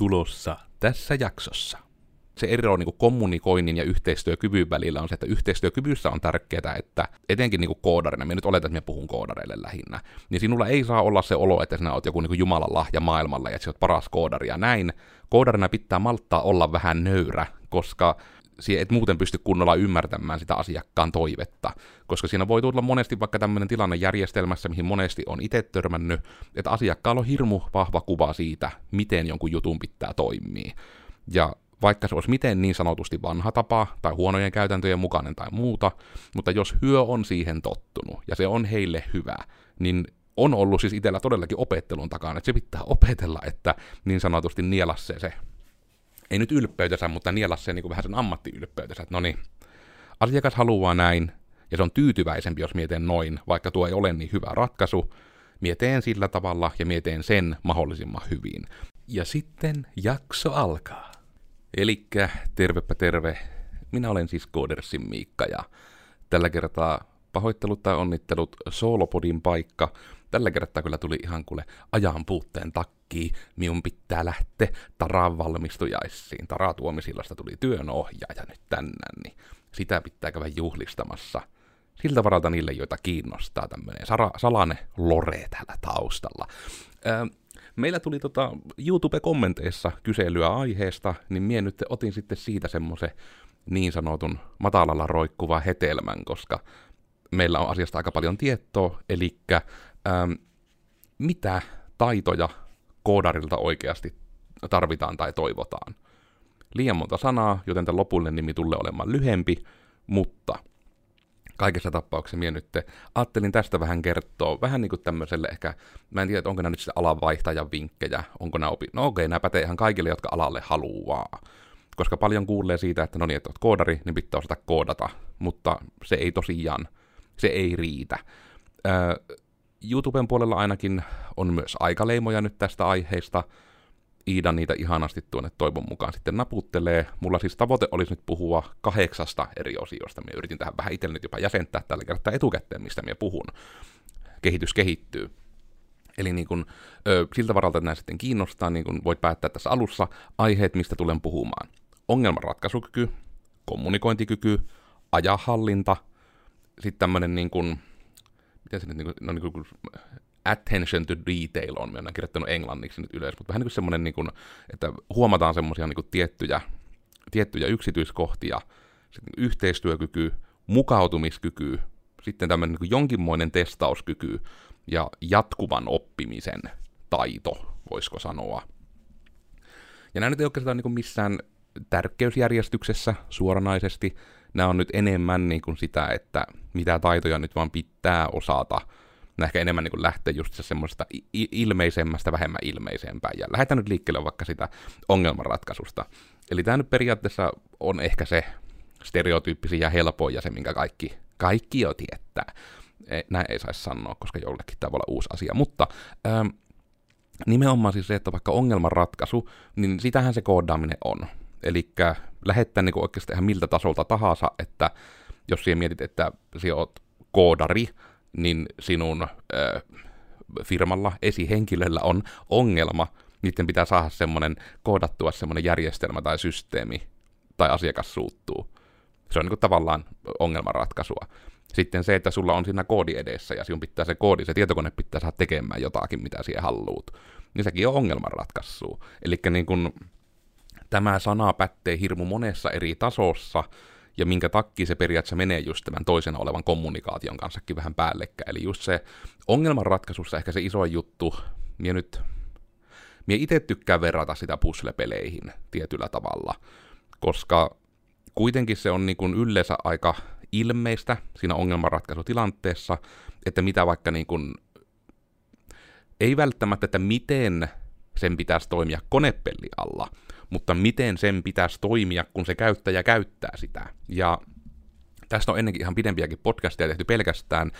tulossa tässä jaksossa. Se ero niin kuin kommunikoinnin ja yhteistyökyvyn välillä on se, että yhteistyökyvyssä on tärkeää, että etenkin niin kuin koodarina, minä nyt oletan, että minä puhun koodareille lähinnä, niin sinulla ei saa olla se olo, että sinä olet joku niin kuin Jumalan lahja maailmalla ja sinä olet paras koodari ja näin. Koodarina pitää malttaa olla vähän nöyrä, koska siihen et muuten pysty kunnolla ymmärtämään sitä asiakkaan toivetta, koska siinä voi tulla monesti vaikka tämmöinen tilanne järjestelmässä, mihin monesti on itse törmännyt, että asiakkaalla on hirmu vahva kuva siitä, miten jonkun jutun pitää toimia. Ja vaikka se olisi miten niin sanotusti vanha tapa tai huonojen käytäntöjen mukainen tai muuta, mutta jos hyö on siihen tottunut ja se on heille hyvä, niin on ollut siis itsellä todellakin opettelun takana, että se pitää opetella, että niin sanotusti nielas se ei nyt ylpeytänsä, mutta niela se niin kuin vähän sen ammattiylpeytänsä, että no niin, asiakas haluaa näin, ja se on tyytyväisempi, jos mietin noin, vaikka tuo ei ole niin hyvä ratkaisu, mietin sillä tavalla ja mietin sen mahdollisimman hyvin. Ja sitten jakso alkaa. Elikkä tervepä terve, minä olen siis Koodersin Miikka, ja tällä kertaa pahoittelut tai onnittelut Soolopodin paikka. Tällä kertaa kyllä tuli ihan kuule ajan puutteen takkii, minun pitää lähteä Taraan valmistujaisiin. Tara Tuomisillasta tuli työnohjaaja nyt tänään, niin sitä pitää käydä juhlistamassa. Siltä varalta niille, joita kiinnostaa tämmöinen salainen lore täällä taustalla. Meillä tuli YouTube-kommenteissa kyselyä aiheesta, niin minä nyt otin sitten siitä semmoisen niin sanotun matalalla roikkuvan hetelmän, koska meillä on asiasta aika paljon tietoa, elikkä mitä taitoja koodarilta oikeasti tarvitaan tai toivotaan. Liian monta sanaa, joten tämän lopullinen nimi tulee olemaan lyhempi, mutta kaikessa tapauksessa minä nyt ajattelin tästä vähän kertoa, vähän niin kuin tämmöiselle ehkä, mä en tiedä, onko nämä nyt sitä alanvaihtajan vinkkejä, onko nämä nämä pätee ihan kaikille, jotka alalle haluaa. Koska paljon kuulee siitä, että no niin, että olet koodari, niin pitää osata koodata, mutta se ei tosiaan, se ei riitä. YouTuben puolella ainakin on myös aikaleimoja nyt tästä aiheesta. Iida niitä ihanasti tuonne toivon mukaan sitten naputtelee. Mulla siis tavoite olisi nyt puhua 8 eri osiosta. Minä yritin tähän vähän itselle nyt jopa jäsentää tällä kertaa etukäteen, mistä minä puhun. Kehitys kehittyy. Eli niin kun, siltä varalta, että nämä sitten kiinnostaa, niin kun voit päättää tässä alussa aiheet, mistä tulen puhumaan. Ongelmanratkaisukyky, kommunikointikyky, ajanhallinta, sitten tämmöinen niin kun attention to detail on, minä olen kirjoittanut englanniksi nyt yleensä, mutta vähän niin kuin semmoinen, niin kuin, että huomataan semmoisia niin kuin tiettyjä yksityiskohtia, sitten yhteistyökyky, mukautumiskyky, sitten tämmöinen niin kuin jonkinmoinen testauskyky ja jatkuvan oppimisen taito, voisiko sanoa. Ja nämä nyt ei oikeastaan niin kuin missään tärkeysjärjestyksessä suoranaisesti. Nämä on nyt enemmän niin kuin sitä, että mitä taitoja nyt vaan pitää osata. Nämä ehkä enemmän niin kuin lähtee just semmoisesta ilmeisemmästä, vähemmän ilmeisempään. Ja lähdetään nyt liikkeelle vaikka sitä ongelmanratkaisusta. Eli tämä nyt periaatteessa on ehkä se stereotyyppisin ja helpoin ja se, minkä kaikki jo tietää. Näin ei saisi sanoa, koska jollekin tämä voi olla uusi asia. Mutta nimenomaan siis se, että vaikka ongelmanratkaisu, niin sitähän se koodaaminen on. Eli lähettää niin oikeastaan ihan miltä tasolta tahansa, että jos sinä mietit, että sinä olet koodari, niin sinun firmalla, esihenkilöllä on ongelma, niiden pitää saada semmoinen koodattua semmoinen järjestelmä tai systeemi, tai asiakas suuttuu. Se on niin kuin tavallaan ongelmanratkaisua. Sitten se, että sulla on siinä koodi edessä, ja sinun pitää se koodi, se tietokone pitää saada tekemään jotakin, mitä siihen haluut, niin sekin on ongelmanratkaisua. Elikkä niin kun tämä sana pätee hirmu monessa eri tasossa, ja minkä takia se periaatteessa menee just tämän toisena olevan kommunikaation kanssakin vähän päällekkäin. Eli just se ongelmanratkaisussa ehkä se iso juttu, minä itse tykkään verrata sitä puzzle-peleihin tietyllä tavalla, koska kuitenkin se on niin kuin yleensä aika ilmeistä siinä ongelmanratkaisutilanteessa, että mitä vaikka niin kuin, ei välttämättä, että miten sen pitäisi toimia konepelli alla, mutta miten sen pitäisi toimia, kun se käyttäjä käyttää sitä. Ja tästä on ennenkin ihan pidempiäkin podcasteja tehty pelkästään,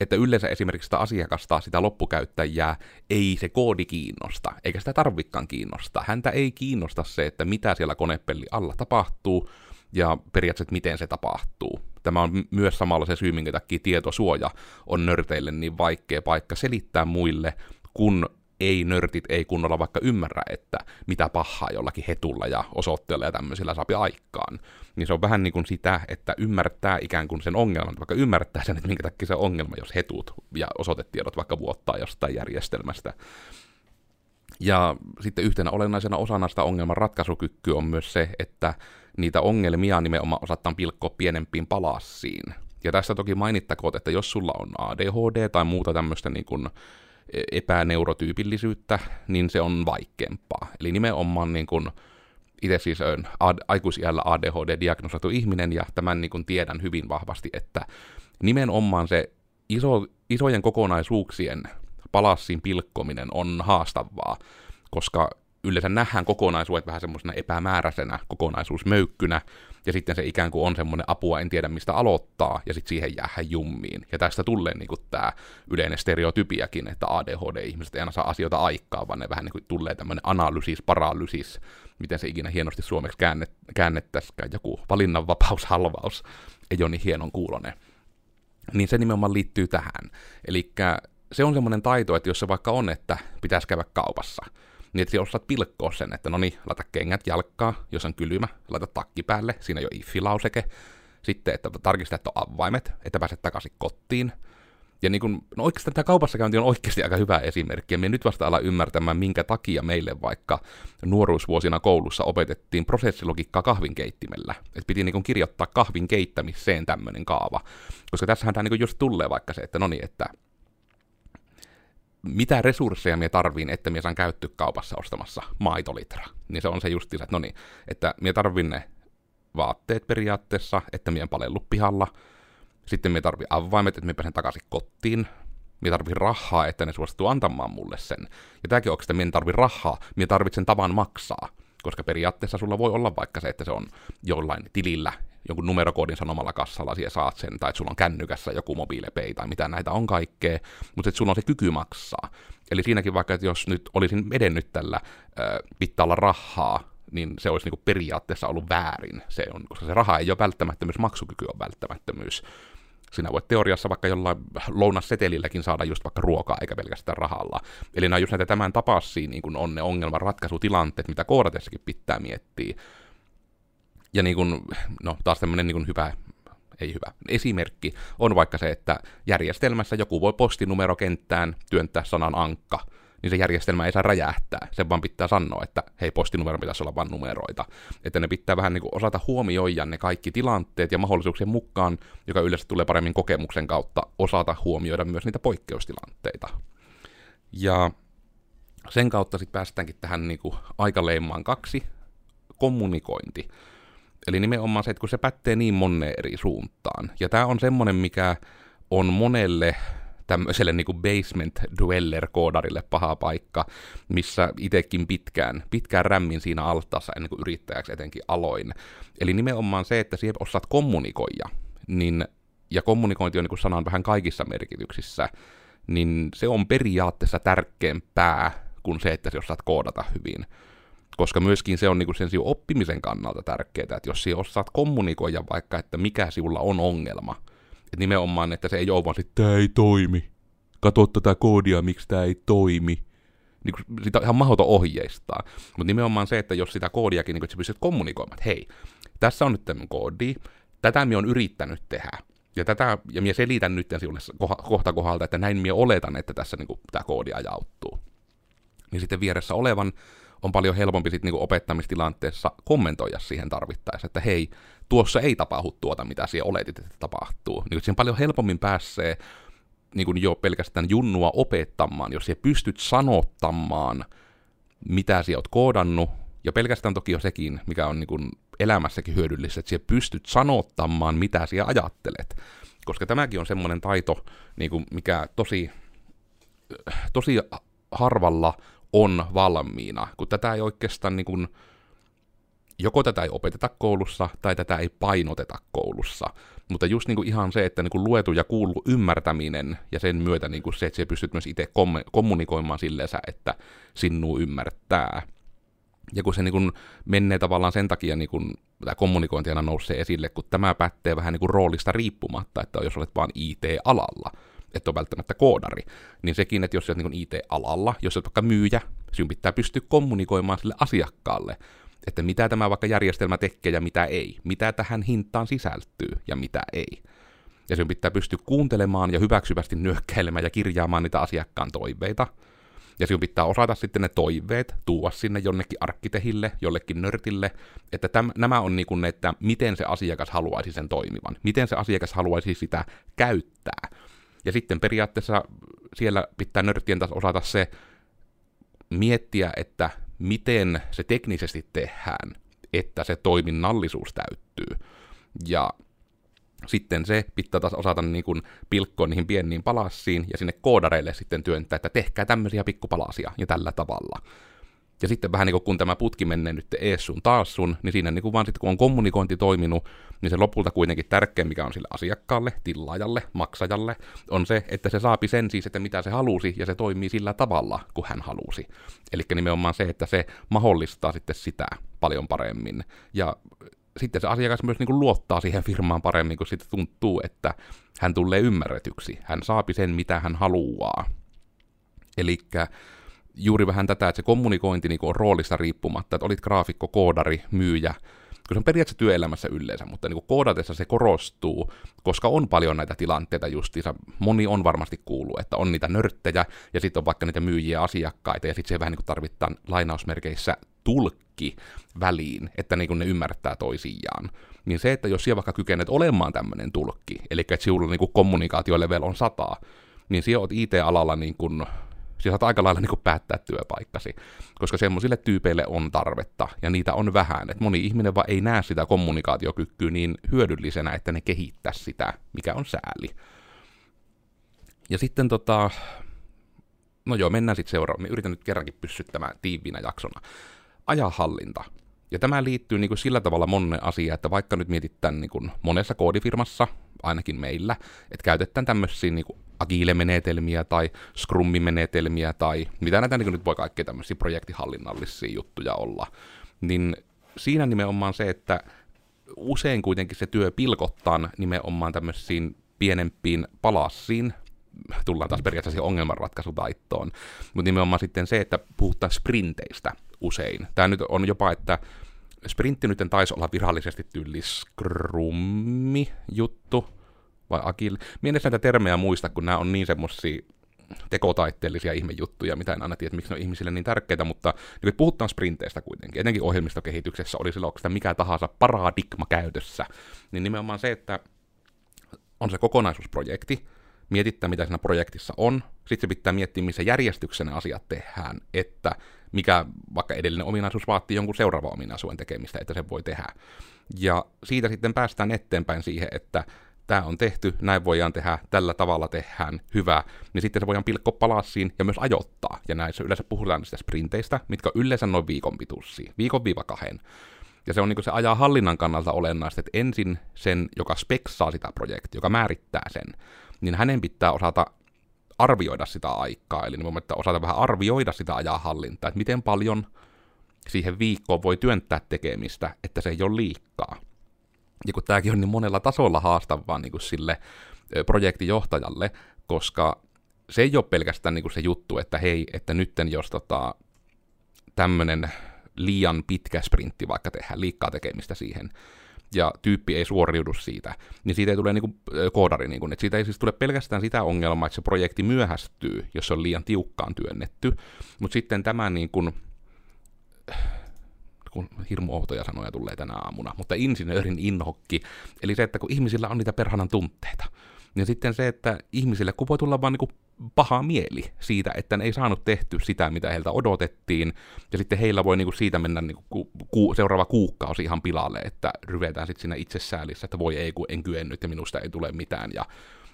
että yleensä esimerkiksi sitä asiakasta, sitä loppukäyttäjää, ei se koodi kiinnosta, eikä sitä tarvikaan kiinnosta. Häntä ei kiinnosta se, että mitä siellä konepelli alla tapahtuu, ja periaatteessa, miten se tapahtuu. Tämä on myös samalla se syy, minkä takia tietosuoja on nörteille niin vaikea paikka selittää muille, kun ei nörtit ei kunnolla vaikka ymmärrä, että mitä pahaa jollakin hetulla ja osoitteella ja tämmöisillä saapi aikaan. Niin se on vähän niin kuin sitä, että ymmärtää ikään kuin sen ongelman, vaikka ymmärtää sen, että minkä takia se on ongelma, jos hetut ja osoitetiedot vaikka vuottaa jostain järjestelmästä. Ja sitten yhtenä olennaisena osana sitä ongelman ratkaisukykyä on myös se, että niitä ongelmia nimenomaan osataan pilkkoa pienempiin palasiin. Ja tässä toki mainittakoon, että jos sulla on ADHD tai muuta tämmöistä niin kuin epäneurotyypillisyyttä, niin se on vaikeampaa. Eli nimenomaan niin kuin itse siis olen aikuisiällä ADHD-diagnosoitu ihminen, ja tämän niin kuin tiedän hyvin vahvasti, että nimenomaan se isojen kokonaisuuksien palassiin pilkkominen on haastavaa, koska yleensä nähdään kokonaisuudet vähän semmoisena epämääräisenä kokonaisuusmöykkynä, ja sitten se ikään kuin on semmoinen apua, en tiedä mistä aloittaa, ja sitten siihen jäähän jummiin. Ja tästä tulee niin kuin tämä yleinen stereotypiakin, että ADHD-ihmiset ei aina saa asioita aikaan, vaan ne vähän niin kuin tulee tämmöinen analysis, paralysis, miten se ikinä hienosti suomeksi käännettäisikään, joku valinnanvapaus, halvaus, ei ole niin hienon kuulonen. Niin se nimenomaan liittyy tähän. Eli se on semmoinen taito, että jos se vaikka on, että pitäisi käydä kaupassa, niin että osaat pilkkoa sen, että no niin, laita kengät jalkaa, jos on kylmä, laita takki päälle, siinä ei ole if-lauseke. Sitten, että tarkista, että on avaimet, että pääset takaisin kotiin. Ja niin kun, no oikeastaan tämä kaupassakäynti on oikeasti aika hyvä esimerkki, ja me nyt vasta ala ymmärtämään, minkä takia meille vaikka nuoruusvuosina koulussa opetettiin prosessilogiikkaa kahvinkeittimellä. Että piti niin kun kirjoittaa kahvin keittämiseen tämmöinen kaava. Koska tässähän tämä niin kun just tulee vaikka se, että no niin, että mitä resursseja minä tarviin, että minä saan käyttyä kaupassa ostamassa maitolitra. Niin se on se justiinsa, että no niin, että minä tarvin ne vaatteet periaatteessa, että minä en palellu pihalla. Sitten minä tarvin avaimet, että minä pääsen takaisin kotiin. Minä tarvin rahaa, että ne suostuu antamaan mulle sen. Ja tämäkin oikeastaan, että minä en tarvi rahaa, minä tarvitsen tavan maksaa. Koska periaatteessa sulla voi olla vaikka se, että se on jollain tilillä, jonkun numerokoodin sanomalla kassalla siihen saat sen, tai että sulla on kännykässä joku mobiilepei tai mitä näitä on kaikkea, mutta että sulla on se kyky maksaa. Eli siinäkin vaikka, että jos nyt olisin edennyt tällä pittaalla rahaa, niin se olisi niinku periaatteessa ollut väärin, se on, koska se raha ei ole välttämättömyys, maksukyky on välttämättömyys. Sinä voit teoriassa vaikka jollain lounassetelilläkin saada just vaikka ruokaa, eikä pelkästään rahalla. Eli nämä just näitä tämän tapaisia niin kun on ne ongelman ratkaisutilanteet, mitä koodatessakin pitää miettiä. Ja niin kun, no taas tämmöinen niin kun hyvä esimerkki on vaikka se, että järjestelmässä joku voi postinumerokenttään työntää sanan ankka, niin se järjestelmä ei saa räjähtää. Sen vaan pitää sanoa, että hei, postinumero pitäisi olla vaan numeroita. Että ne pitää vähän niin kuin osata huomioida ne kaikki tilanteet ja mahdollisuuksien mukaan, joka yleensä tulee paremmin kokemuksen kautta, osata huomioida myös niitä poikkeustilanteita. Ja sen kautta sitten päästäänkin tähän niin kuin aikaleimaan 2, kommunikointi. Eli nimenomaan se, että kun se pätee niin moneen eri suuntaan. Ja tämä on semmoinen, mikä on monelle tämmöiselle niin kuin basement dweller-koodarille paha paikka, missä itsekin pitkään rämmin siinä altaassa ennen kuin yrittäjäksi etenkin aloin. Eli nimenomaan se, että sinä osaat kommunikoida, niin, ja kommunikointi on niin kuin sanan vähän kaikissa merkityksissä, niin se on periaatteessa tärkeämpää kuin se, että sinä osaat koodata hyvin. Koska myöskin se on niin kuin sen sinun oppimisen kannalta tärkeää, että jos sinä osaat kommunikoida vaikka, että mikä sinulla on ongelma, että nimenomaan, että se ei ole vaan se, että tämä ei toimi. Kato tätä koodia, miksi tämä ei toimi. Niin, sitä on ihan mahdoton ohjeistaa. Mutta nimenomaan se, että jos sitä koodiakin, niin että sä pystyt kommunikoimaan, että hei, tässä on nyt tämmöinen koodi, tätä minä olen yrittänyt tehdä. Ja minä selitän nyt sinulle kohta kohdalta, että näin minä oletan, että tässä niin kuin, tämä koodi ajauttuu. Niin sitten vieressä olevan on paljon helpompi sit, niin kuin opettamistilanteessa kommentoida siihen tarvittaessa, että hei, tuossa ei tapahdu tuota, mitä siellä oletit, että tapahtuu. Niin, siinä paljon helpommin pääsee niin kuin jo pelkästään junnua opettamaan, jos siellä pystyt sanottamaan, mitä siellä oot koodannut, ja pelkästään toki jo sekin, mikä on niin kuin elämässäkin hyödyllistä, että siellä pystyt sanottamaan, mitä siellä ajattelet. Koska tämäkin on semmoinen taito, niin kuin mikä tosi harvalla on valmiina, kun tätä ei oikeastaan niin kuin joko tätä ei opeteta koulussa, tai tätä ei painoteta koulussa. Mutta just niin kuin ihan se, että niin kuin luetun ja kuullun ymmärtäminen, ja sen myötä niin kuin se, että sä pystyt myös itse kommunikoimaan silleensä, että sinua ymmärtää. Ja kun se niin kuin menee tavallaan sen takia, niin kuin tämä kommunikointi aina nousee esille, kun tämä pätee vähän niin kuin roolista riippumatta, että jos olet vaan IT-alalla, et ole välttämättä koodari, niin sekin, että jos sä oot niin IT-alalla, jos sä oot vaikka myyjä, sinun pitää pystyä kommunikoimaan sille asiakkaalle, että mitä tämä vaikka järjestelmä tekee ja mitä ei, mitä tähän hintaan sisältyy ja mitä ei. Ja sinun pitää pystyä kuuntelemaan ja hyväksyvästi nyökkäilemään ja kirjaamaan niitä asiakkaan toiveita. Ja sinun pitää osata sitten ne toiveet, tuua sinne jonnekin arkkitehille, jollekin nörtille, että nämä on niin kuin ne, että miten se asiakas haluaisi sen toimivan, miten se asiakas haluaisi sitä käyttää. Ja sitten periaatteessa siellä pitää nörttien taas osata se miettiä, että miten se teknisesti tehdään, että se toiminnallisuus täyttyy. Ja sitten se pitää taas osata niin kuin pilkkoa niihin pieniin palasiin ja sinne koodareille sitten työntää, että tehkää tämmöisiä pikkupalasia ja tällä tavalla. Ja sitten vähän niin kuin kun tämä putki menee nyt ees sun taas sun, niin siinä niin kuin vaan sitten kun on kommunikointi toiminut, niin se lopulta kuitenkin tärkein, mikä on sille asiakkaalle, tilaajalle, maksajalle, on se, että se saapi sen siis, että mitä se halusi, ja se toimii sillä tavalla, kun hän halusi. Eli nimenomaan se, että se mahdollistaa sitten sitä paljon paremmin. Ja sitten se asiakas myös niin kuin luottaa siihen firmaan paremmin, kun sitten tuntuu, että hän tulee ymmärretyksi. Hän saapi sen, mitä hän haluaa. Elikkä juuri vähän tätä, että se kommunikointi niin kuin on roolista riippumatta, että olit graafikko, koodari, myyjä, kun se on periaatteessa työelämässä yleensä, mutta niin kuin koodatessa se korostuu, koska on paljon näitä tilanteita justiinsa, moni on varmasti kuullut, että on niitä nörttejä, ja sitten on vaikka niitä myyjiä asiakkaita, ja sitten se vähän niin kuin tarvitaan lainausmerkeissä tulkki väliin, että niin kuin ne ymmärtää toisiaan. Niin se, että jos siellä vaikka kykenet olemaan tämmöinen tulkki, eli että sinulla niin kuin kommunikaatiolevel on 100, niin siellä olet IT-alalla niin kuin siis saat aika lailla niin kuin päättää työpaikkasi, koska semmoisille tyypeille on tarvetta, ja niitä on vähän. Et moni ihminen vaan ei näe sitä kommunikaatiokykyä niin hyödyllisenä, että ne kehittää sitä, mikä on sääli. Ja sitten no joo, mennään sitten seuraavaan. Me yritän nyt kerrankin pyssyttämään tiiviinä jaksona. Ajanhallinta. Ja tämä liittyy niin kuin sillä tavalla monen asiaan, että vaikka nyt mietitään niin kuin monessa koodifirmassa, ainakin meillä, että käytetään tämmöisiä niin kuin agiile-menetelmiä tai scrum-menetelmiä tai mitä näitä niin nyt voi kaikkea tämmöisiä projektihallinnallisia juttuja olla, niin siinä nimenomaan se, että usein kuitenkin se työ pilkottaan nimenomaan tämmöisiin pienempiin palasiin, tullaan taas periaatteessa siihen ongelmanratkaisutaitoon, mutta nimenomaan sitten se, että puhutaan sprinteistä usein. Tämä nyt on jopa, että sprintti nyt taisi olla virallisesti tyyli scrum-juttu, vai agile. Minä en näitä termejä muista, kun nämä on niin semmoisia tekotaitteellisia ihmejuttuja, mitä en aina tiedä, miksi ne on ihmisille niin tärkeitä, mutta niin puhutaan sprinteistä kuitenkin, etenkin ohjelmistokehityksessä oli silloin sitä mikä tahansa paradigma käytössä, niin nimenomaan se, että on se kokonaisuusprojekti, mietittää mitä siinä projektissa on, sitten se pitää miettiä, missä järjestyksenä asiat tehdään, että mikä vaikka edellinen ominaisuus vaatii jonkun seuraavan ominaisuuden tekemistä, että sen voi tehdä. Ja siitä sitten päästään eteenpäin siihen, että tämä on tehty, näin voidaan tehdä, tällä tavalla tehdään, hyvä, niin sitten se voidaan pilkkoa palasiin ja myös ajoittaa. Ja näissä yleensä puhutaan niistä sprinteistä, mitkä on yleensä noin viikon pituisia, 1-2. Ja se on niin se ajaa hallinnan kannalta olennaista, että ensin sen, joka speksaa sitä projektia, joka määrittää sen, niin hänen pitää osata arvioida sitä aikaa, eli nimenomaan, että osata vähän arvioida sitä ajaa hallintaa, että miten paljon siihen viikkoon voi työntää tekemistä, että se ei ole liikaa. Ja kun tämäkin on niin monella tasolla haastavaa niin kuin sille projektijohtajalle, koska se ei ole pelkästään niin kuin se juttu, että hei, että nytten jos tämmöinen liian pitkä sprintti vaikka tehdään, liikaa tekemistä siihen, ja tyyppi ei suoriudu siitä, niin siitä ei tule niin kuin koodari, niin kuin, että siitä ei siis tule pelkästään sitä ongelmaa, että se projekti myöhästyy, jos se on liian tiukkaan työnnetty, mutta sitten tämä niin kuin kun hirmu outoja sanoja tulee tänä aamuna, mutta insinöörin inhokki, eli se, että kun ihmisillä on niitä perhanan tunteita, niin sitten se, että ihmisille kun voi tulla vaan niin kuin paha mieli siitä, että ne ei saanut tehty sitä, mitä heiltä odotettiin, ja sitten heillä voi niin kuin siitä mennä niin kuin seuraava kuukausi ihan pilalle, että ryvetään sitten siinä itsesäälissä, että voi ei, kun en kyennyt, ja minusta ei tule mitään, ja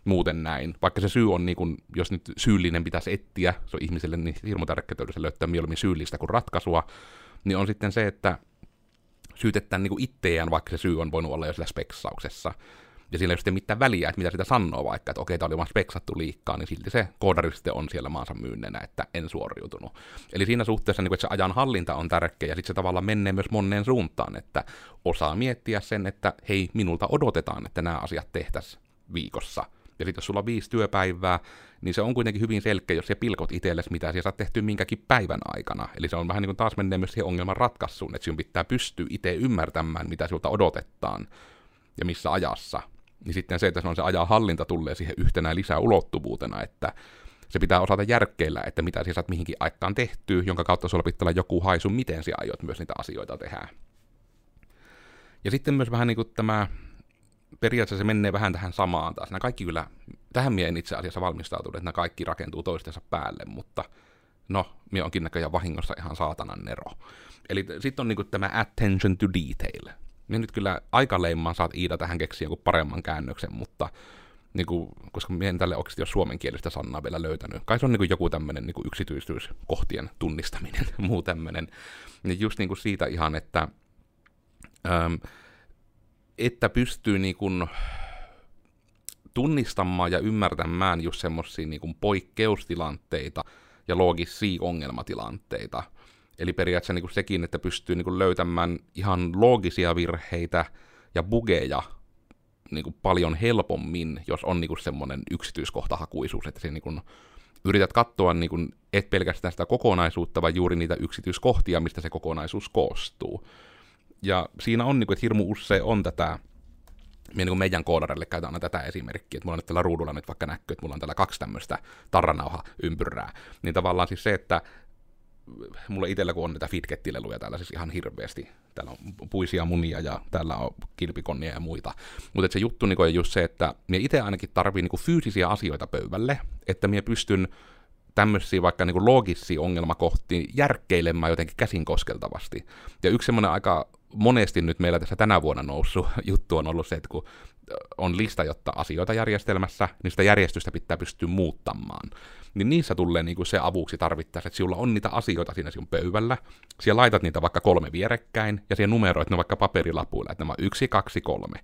muuten näin. Vaikka se syy on, niin kun, jos nyt syyllinen pitäisi etsiä, se on ihmiselle niin hirmu tärkeää löytää mieluummin syyllistä kuin ratkaisua, niin on sitten se, että syytetään niin kuin itseään, vaikka se syy on voinut olla jo sillä speksauksessa. Ja sillä ei ole sitten mitään väliä, että mitä sitä sanoo vaikka, että okei, tämä oli vaan speksattu liikkaa, niin silti se koodari sitten on siellä maansa myynnenä, että en suoriutunut. Eli siinä suhteessa, niin kuin, että se ajan hallinta on tärkeä, ja sitten se tavallaan menee myös moneen suuntaan, että osaa miettiä sen, että hei, minulta odotetaan, että nämä asiat tehtäisiin viikossa. Eli jos sulla on 5 työpäivää, niin se on kuitenkin hyvin selkeä, jos sä pilkot itsellesi, mitä sä saat tehtyä minkäkin päivän aikana. Eli se on vähän niin kuin taas menee myös siihen ongelman ratkaisuun, että sinun pitää pystyä itse ymmärtämään, mitä sinulta odotetaan ja missä ajassa. Niin sitten se, että se on se ajan hallinta tulee siihen yhtenä lisää ulottuvuutena, että se pitää osata järkkeillä, että mitä sä saat mihinkin aikaan tehtyä, jonka kautta sulla pitää olla joku haisu, miten sä aiot myös niitä asioita tehdä. Ja sitten myös vähän niin kuin tämä, periaatteessa se menee vähän tähän samaan taas. Nämä kaikki kyllä, tähän minä en itse asiassa valmistautunut, että nämä kaikki rakentuu toistensa päälle, mutta no, minä onkin näköjään vahingossa ihan saatanan nero. Eli sitten on niin kuin tämä attention to detail. Minä nyt kyllä aika leimman saat Iida tähän keksiä joku paremman käännöksen, mutta niin kuin, koska minä en tälle oikeasti ole suomenkielistä sanaa vielä löytänyt. Kai se on niin kuin joku tämmöinen niin kuin yksityisyyskohtien tunnistaminen ja muu tämmöinen. Niin just niin kuin siitä ihan, että pystyy niin kuin tunnistamaan ja ymmärtämään just semmoisia niin kuin poikkeustilanteita ja loogisia ongelmatilanteita. Eli periaatteessa niin kuin sekin, että pystyy niin kuin löytämään ihan loogisia virheitä ja bugeja niin kuin paljon helpommin, jos on niin kuin semmoinen yksityiskohtahakuisuus, että se niin kuin yrität katsoa niin kuin et pelkästään sitä kokonaisuutta, vaan juuri niitä yksityiskohtia, mistä se kokonaisuus koostuu. Ja siinä on, että hirmu usein on tätä, meidän koodarille käytän aina tätä esimerkkiä, että mulla on nyt tällä ruudulla nyt vaikka näkyy, että mulla on täällä 2 tämmöistä tarranauha-ympyrää, niin tavallaan siis se, että mulla itsellä kun on näitä fidget-tileluja täällä siis ihan hirveästi, täällä on puisia munia ja täällä on kilpikonnia ja muita, mutta se juttu on just se, että minä itse ainakin tarvii fyysisiä asioita pöydälle, että minä pystyn tämmöisiä vaikka niin kuin loogisia ongelmakohtia järkkeilemään jotenkin käsin koskeltavasti. Ja yksi semmoinen aika monesti nyt meillä tässä tänä vuonna noussut juttu on ollut se, että kun on lista jotta asioita järjestelmässä, niin sitä järjestystä pitää pystyä muuttamaan. Niin niissä tulee niin kuin se avuksi tarvittaessa, että sinulla on niitä asioita siinä sinun pöydällä, siellä laitat niitä vaikka 3 vierekkäin, ja siellä numeroit ne vaikka paperilapuilla, että nämä on 1, 2, 3.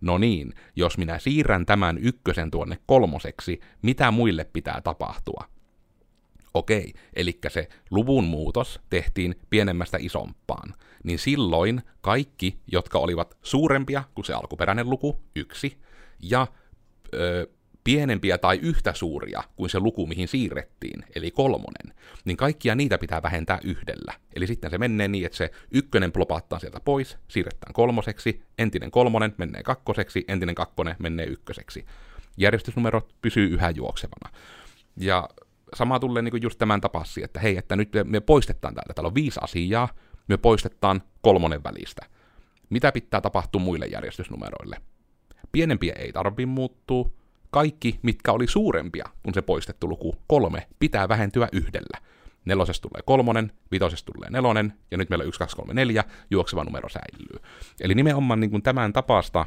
No niin, jos minä siirrän tämän 1 tuonne 3, mitä muille pitää tapahtua? Okei, eli se luvun muutos tehtiin pienemmästä isompaan, niin silloin kaikki, jotka olivat suurempia kuin se alkuperäinen luku, 1, ja pienempiä tai yhtä suuria kuin se luku, mihin siirrettiin, eli 3, niin kaikkia niitä pitää vähentää 1. Eli sitten se menee niin, että se 1 plopattaa sieltä pois, siirretään 3, entinen 3 menee 2, entinen 2 menee 1. Järjestysnumerot pysyy yhä juoksevana. Ja sama tulee niin kuin just tämän tapassi, että hei, että nyt me poistetaan täältä, täällä on 5 asiaa, me poistetaan 3 välistä. Mitä pitää tapahtua muille järjestysnumeroille? Pienempiä ei tarvitse muuttua, kaikki, mitkä oli suurempia kuin se poistettu luku 3, pitää vähentyä 1. 4 tulee 3, 5 tulee 4, ja nyt meillä on 1, 2, 3, 4, juokseva numero säilyy. Eli nimenomaan niin kuin tämän tapasta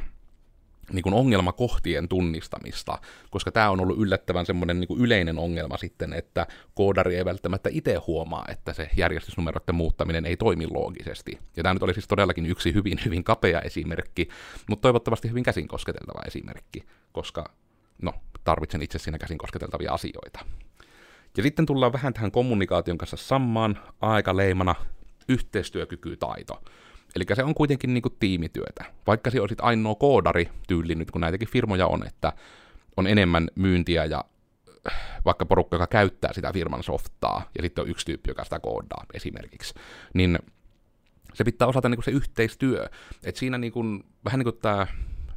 niin kuin ongelmakohtien tunnistamista, koska tämä on ollut yllättävän semmoinen niin kuin yleinen ongelma sitten, että koodari ei välttämättä itse huomaa, että se järjestysnumeroiden muuttaminen ei toimi loogisesti. Ja tämä nyt oli siis todellakin yksi hyvin, hyvin kapea esimerkki, mutta toivottavasti hyvin käsin kosketeltava esimerkki, koska no, tarvitsen itse siinä käsin kosketeltavia asioita. Ja sitten tullaan vähän tähän kommunikaation kanssa samaan aikaleimana yhteistyökykytaito. Eli se on kuitenkin niin kuin tiimityötä. Vaikka sinä olisit ainoa koodari tyyli nyt, kun näitäkin firmoja on, että on enemmän myyntiä ja vaikka porukka, joka käyttää sitä firman softaa, ja sitten on yksi tyyppi, joka sitä koodaa esimerkiksi, niin se pitää osata niin kuin se yhteistyö. Että siinä niin kuin, vähän niin kuin tämä,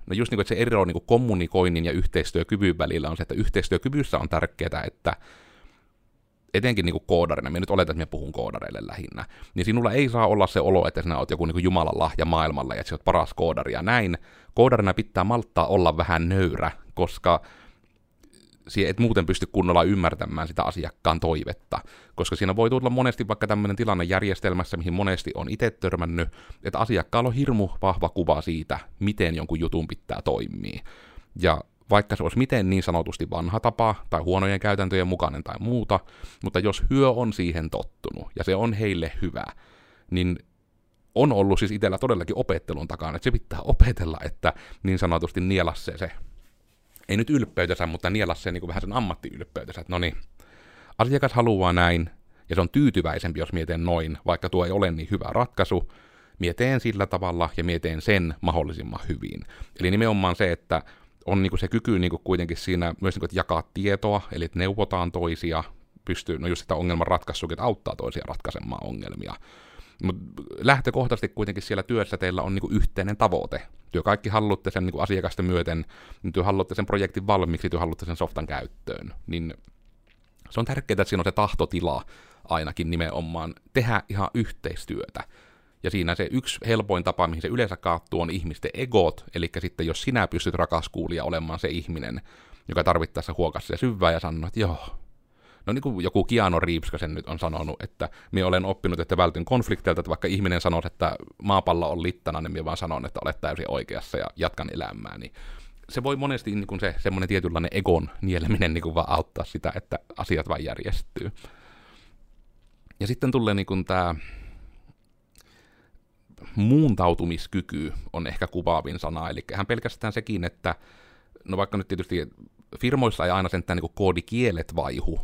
no just niin kuin, että se ero niin kuin kommunikoinnin ja yhteistyökyvyn välillä on se, että yhteistyökyvyssä on tärkeää, että etenkin niin kuin koodarina, minä nyt oletan, että minä puhun koodareille lähinnä, niin sinulla ei saa olla se olo, että sinä olet joku niin kuin Jumalan lahja maailmalle ja että sinä olet paras koodari ja näin. Koodarina pitää malttaa olla vähän nöyrä, koska sinä et muuten pysty kunnolla ymmärtämään sitä asiakkaan toivetta, koska siinä voi tulla monesti vaikka tämmöinen tilanne järjestelmässä, mihin monesti on itse törmännyt, että asiakkaalla on hirmu vahva kuva siitä, miten jonkun jutun pitää toimia. Ja vaikka se olisi miten niin sanotusti vanha tapa tai huonojen käytäntöjen mukainen tai muuta, mutta jos hyö on siihen tottunut ja se on heille hyvä, niin on ollut siis itsellä todellakin opettelun takana, että se pitää opetella, että niin sanotusti nielassee se, ei nyt ylpeytensä, mutta nielassee niin kuin vähän sen ammattiylpeytensä, että no niin, asiakas haluaa näin ja se on tyytyväisempi, jos mietin noin, vaikka tuo ei ole niin hyvä ratkaisu, mietin sillä tavalla ja mietin sen mahdollisimman hyvin. Eli nimenomaan se, että on niinku se kyky niinku kuitenkin siinä myös niinku, jakaa tietoa, eli että neuvotaan toisia, pystyy, no just sitä ongelman ratkaisukin, että auttaa toisia ratkaisemaan ongelmia. Mutta lähtökohtaisesti kuitenkin siellä työssä teillä on niinku yhteinen tavoite. Työ kaikki haluatte sen niinku asiakasta myöten, niin työ haluatte sen projektin valmiiksi, työ haluatte sen softan käyttöön. Niin se on tärkeää, että siinä on se tahtotila ainakin nimenomaan tehdä ihan yhteistyötä. Ja siinä se yksi helpoin tapa, mihin se yleensä kaattuu, on ihmisten egot. Eli sitten jos sinä pystyt, rakas kuulija, olemaan se ihminen, joka tarvittaessa huokasi ja syvää ja sanoo, että joo. No niin kuin joku Keanu Reeves sen nyt on sanonut, että minä olen oppinut, että vältyn konflikteilta, että vaikka ihminen sanoo, että maapallo on littana, niin minä vaan sanon, että olet täysin oikeassa ja jatkan elämää. Niin se voi monesti niin kuin se semmoinen tietynlainen egon nieleminen niin kuin vaan auttaa sitä, että asiat vaan järjestyy. Ja sitten tulee niin kuin tämä muuntautumiskyky on ehkä kuvaavin sana, eli ihan pelkästään sekin, että no vaikka nyt tietysti firmoissa ei aina sentään niin koodikielet vaihu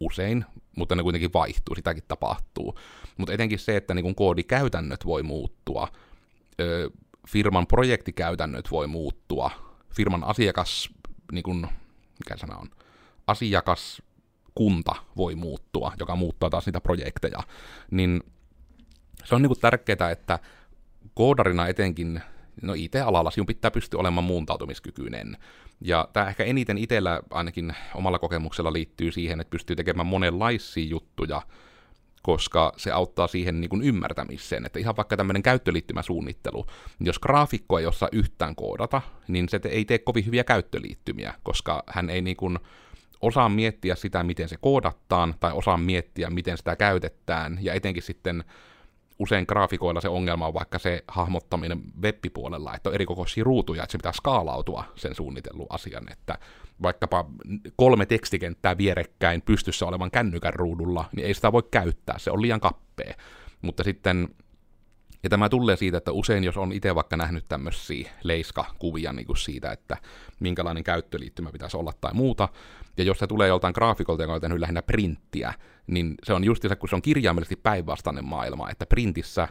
usein, mutta ne kuitenkin vaihtuu, sitäkin tapahtuu, mutta etenkin se, että niin koodikäytännöt voi muuttua, firman projektikäytännöt voi muuttua, firman asiakas, niin kuin, mikä sana on, asiakaskunta voi muuttua, joka muuttaa taas niitä projekteja, niin se on niin kuin tärkeää, että koodarina etenkin, no IT-alalla sinun pitää pystyä olemaan muuntautumiskykyinen. Ja tämä ehkä eniten itsellä ainakin omalla kokemuksella liittyy siihen, että pystyy tekemään monenlaisia juttuja, koska se auttaa siihen niin kuin ymmärtämiseen. Että ihan vaikka tämmöinen käyttöliittymäsuunnittelu, jos graafikko ei osaa yhtään koodata, niin se ei tee kovin hyviä käyttöliittymiä, koska hän ei niin kuin osaa miettiä sitä, miten se koodataan, tai osaa miettiä, miten sitä käytetään, ja etenkin sitten usein graafikoilla se ongelma on vaikka se hahmottaminen webbipuolella, että on erikokoisia ruutuja, että se pitää skaalautua sen suunnitellun asian, että vaikkapa 3 tekstikenttää vierekkäin pystyssä olevan kännykän ruudulla, niin ei sitä voi käyttää, se on liian kappea. Mutta sitten, ja tämä tulee siitä, että usein jos on itse vaikka nähnyt tämmöisiä leiskakuvia niin kuin siitä, että minkälainen käyttöliittymä pitäisi olla tai muuta, ja jos se tulee joltain graafikolta, joka on tehnyt lähinnä printtiä, niin se on justiinsa, kun se on kirjaimellisesti päinvastainen maailma, että printissä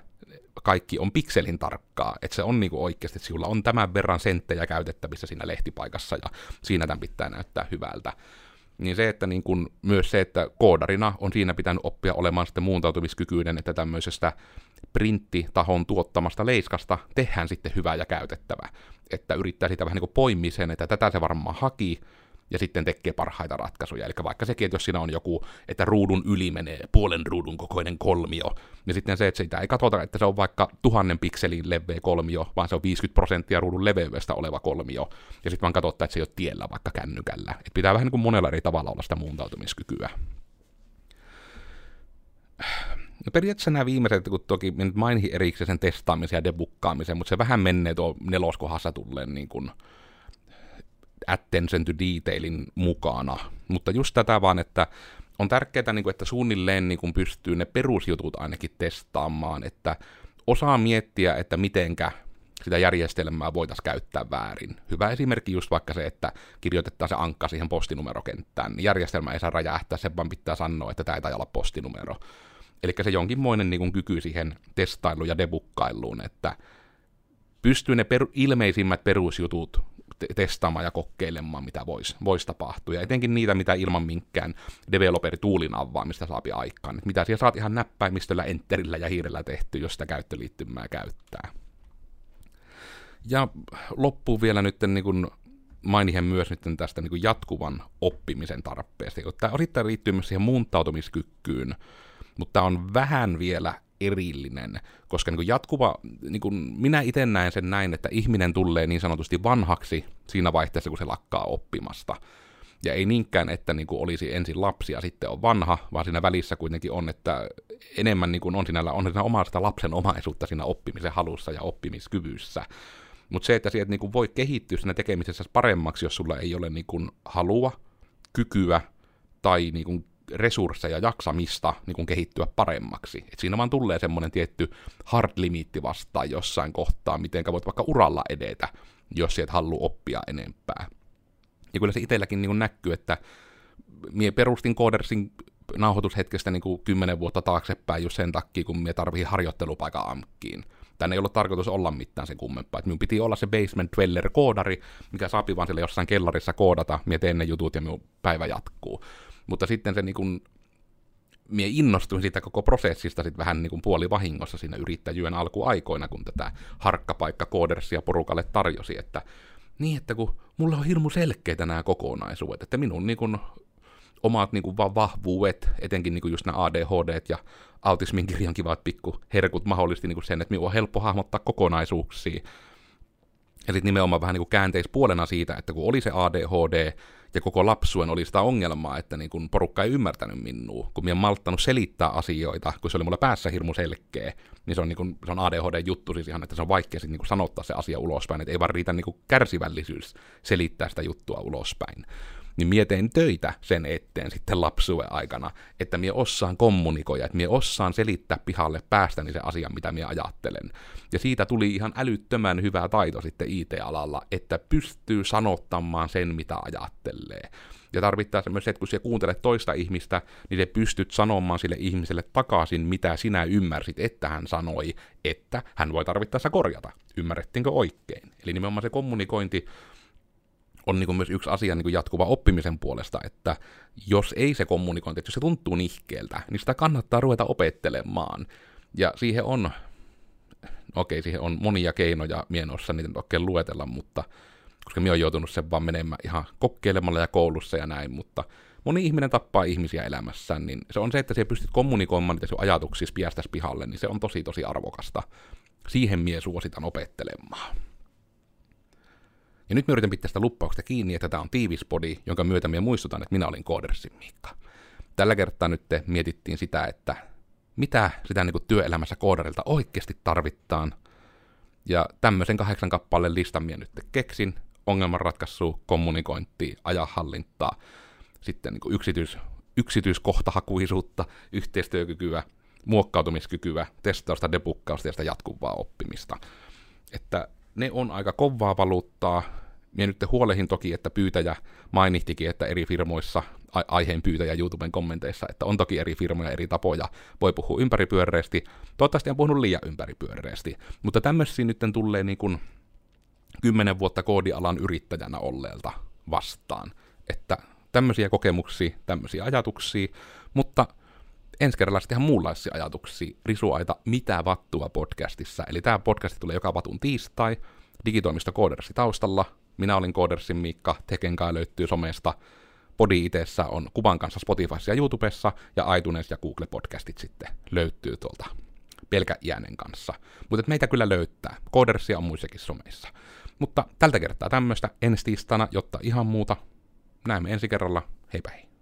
kaikki on pikselin tarkkaa, että se on niin kuin oikeasti, että sinulla on tämän verran senttejä käytettävissä siinä lehtipaikassa, ja siinä tämän pitää näyttää hyvältä. Niin se, että niin kun myös se, että koodarina on siinä pitänyt oppia olemaan sitten muuntautumiskykyinen, että tämmöisestä printtitahon tuottamasta leiskasta tehdään sitten hyvää ja käytettävä. Että yrittää sitä vähän niin kuin poimia sen, että tätä se varmaan haki, ja sitten tekee parhaita ratkaisuja. Eli vaikka sekin, että jos siinä on joku, että ruudun yli menee puolen ruudun kokoinen kolmio, niin sitten se, että sitä ei katsota, että se on vaikka 1000 pikselin leveä kolmio, vaan se on 50% ruudun leveydestä oleva kolmio, ja sitten vaan katsotaan, että se ei ole tiellä vaikka kännykällä. Että pitää vähän niin kuin monella eri tavalla olla sitä muuntautumiskykyä. No periaatteessa nämä viimeiset, kun toki nyt mainitsin erikseen sen testaamisen ja debukkaamisen, mutta se vähän menee tuo neloskohdassa tulleen niin kuin attention to detailin mukana, mutta just tätä vaan, että on tärkeää, että suunnilleen pystyy ne perusjutut ainakin testaamaan, että osaa miettiä, että mitenkä sitä järjestelmää voitaisiin käyttää väärin. Hyvä esimerkki just vaikka se, että kirjoitetaan se ankka siihen postinumerokenttään, niin järjestelmä ei saa räjähtää, sen vaan pitää sanoa, että tämä ei taida olla postinumero. Eli se jonkinmoinen kyky siihen testailuun ja debukkailuun, että pystyy ne ilmeisimmät perusjutut testaamaan ja kokeilemaan, mitä voisi tapahtua. Ja etenkin niitä, mitä ilman minkään developer-tuulin avaamista saapi aikaan. Et mitä siellä saat ihan näppäimistöllä, enterillä ja hiirellä tehty, jos sitä käyttöliittymää käyttää. Ja loppuun vielä nyt niin kun mainihin myös nyt tästä niin kun jatkuvan oppimisen tarpeesta. Tämä osittain liittyy myös siihen muuntautumiskykyyn, mutta tämä on vähän vielä erillinen, koska niin kuin jatkuva, niin kuin minä itse näen sen näin, että ihminen tulee niin sanotusti vanhaksi siinä vaihteessa, kun se lakkaa oppimasta. Ja ei niinkään, että niin kuin olisi ensin lapsi ja sitten on vanha, vaan siinä välissä kuitenkin on, että enemmän niin kuin on siinä omaa sitä lapsen omaisuutta siinä oppimisen halussa ja oppimiskyvyssä. Mutta se, että sieltä niin kuin voi kehittyä siinä tekemisessä paremmaksi, jos sulla ei ole niin kuin halua, kykyä tai niin kuin resursseja, jaksamista niin kuin kehittyä paremmaksi. Et siinä vaan tulee semmoinen tietty hard limiitti vastaan jossain kohtaa, mitenkä voit vaikka uralla edetä, jos et halua oppia enempää. Ja kyllä se itselläkin niin kuin näkyy, että mie perustin Koodersin nauhoitushetkestä niin kuin 10 vuotta taaksepäin just sen takia, kun mie tarvitsin harjoittelupaikan AMKiin. Tän ei ollut tarkoitus olla mitään sen kummempaa. Et minun piti olla se basement dweller-koodari, mikä saapi vaan siellä jossain kellarissa koodata, minä teen ne jutut ja minun päivä jatkuu. Mutta sitten se niin kun, minä innostuin siitä koko prosessista sit vähän niin kun puolivahingossa siinä yrittäjyyden alkuaikoina, kun tätä harkkapaikka-koodersia porukalle tarjosi, että niin, että kun mulla on hirmu selkeitä nämä kokonaisuudet, että minun niin kun omat niin kuin vaan vahvuudet, etenkin niin kuin just nämä ADHD:t ja autismin kirjan kivat pikkuherkut mahdollisti niin kuin sen, että minun on helppo hahmottaa kokonaisuuksia. Ja sitten nimenomaan vähän niin kuin käänteispuolena siitä, että kun oli se ADHD ja koko lapsuuden oli sitä ongelmaa, että niin kuin porukka ei ymmärtänyt minua, kun minä en malttanut selittää asioita, kun se oli mulla päässä hirmu selkeä, niin se on, niin kuin, se on ADHD-juttu siis ihan, että se on vaikea sitten niin kuin sanottaa se asia ulospäin, että ei vaan riitä niin kuin kärsivällisyys selittää sitä juttua ulospäin. Niin mie tein töitä sen eteen sitten lapsuuden aikana, että mie osaan kommunikoida, että mie osaan selittää pihalle päästäni se asia, mitä mie ajattelen. Ja siitä tuli ihan älyttömän hyvä taito sitten IT-alalla, että pystyy sanottamaan sen, mitä ajattelee. Ja tarvittaessa myös se, että kun sä kuuntelet toista ihmistä, niin sä pystyt sanomaan sille ihmiselle takaisin, mitä sinä ymmärsit, että hän sanoi, että hän voi tarvittaessa korjata. Ymmärrettiinkö oikein? Eli nimenomaan se kommunikointi on niin kuin myös yksi asia niin kuin jatkuva oppimisen puolesta, että jos ei se kommunikointi, että jos se tuntuu nihkeeltä, niin sitä kannattaa ruveta opettelemaan. Ja siihen on, siihen on monia keinoja, mie en osaa niitä oikein luetella, mutta koska mie on joutunut sen vaan menemään ihan kokeilemalla ja koulussa ja näin, mutta moni ihminen tappaa ihmisiä elämässään, niin se on se, että sä pystyt kommunikoimaan niitä sun ajatuksia piästäs pihalle, niin se on tosi tosi arvokasta. Siihen mie suositan opettelemaan. Ja nyt mä yritän pitää sitä luppauksesta kiinni, että tämä on tiivis podi, jonka myötä minä muistutan, että minä olin koodersin Miikka. Tällä kertaa nyt mietittiin sitä, että mitä sitä niin kuin työelämässä koodarilta oikeasti tarvitaan. Ja tämmöisen 8 kappaleen listan minä nyt keksin. Ongelmanratkaisua, kommunikointia, ajanhallintaa, sitten niin kuin yksityiskohtahakuisuutta, yhteistyökykyä, muokkautumiskykyä, testausta, debukkausta ja sitä jatkuvaa oppimista. Että ne on aika kovaa valuuttaa. Minä nyt huolehin toki, että pyytäjä mainittikin, että eri firmoissa, aiheen pyytäjä YouTuben kommenteissa, että on toki eri firmoja, eri tapoja, voi puhua ympäripyöreästi. Toivottavasti en puhunut liian ympäripyöreästi, mutta tämmöisiä nyt tulee niin kuin 10 vuotta koodialan yrittäjänä olleelta vastaan. Että tämmöisiä kokemuksia, tämmöisiä ajatuksia, mutta ensi kerralla sitten ihan muunlaisia ajatuksia risuaita Mitä vattua podcastissa. Eli tämä podcast tulee joka vatun tiistai, digitoimisto Koodersi taustalla. Minä olin Koodersin Miikka, Tekenkaa löytyy somesta. Podi itessä on kuvan kanssa Spotifyssa ja YouTubessa, ja iTunes ja Google Podcastit sitten löytyy tuolta pelkä iänen kanssa. Mutta meitä kyllä löytää. Koodersia on muissakin someissa. Mutta tältä kertaa tämmöistä ensi tiistaina, jotta ihan muuta. Näemme ensi kerralla. Heipä hei.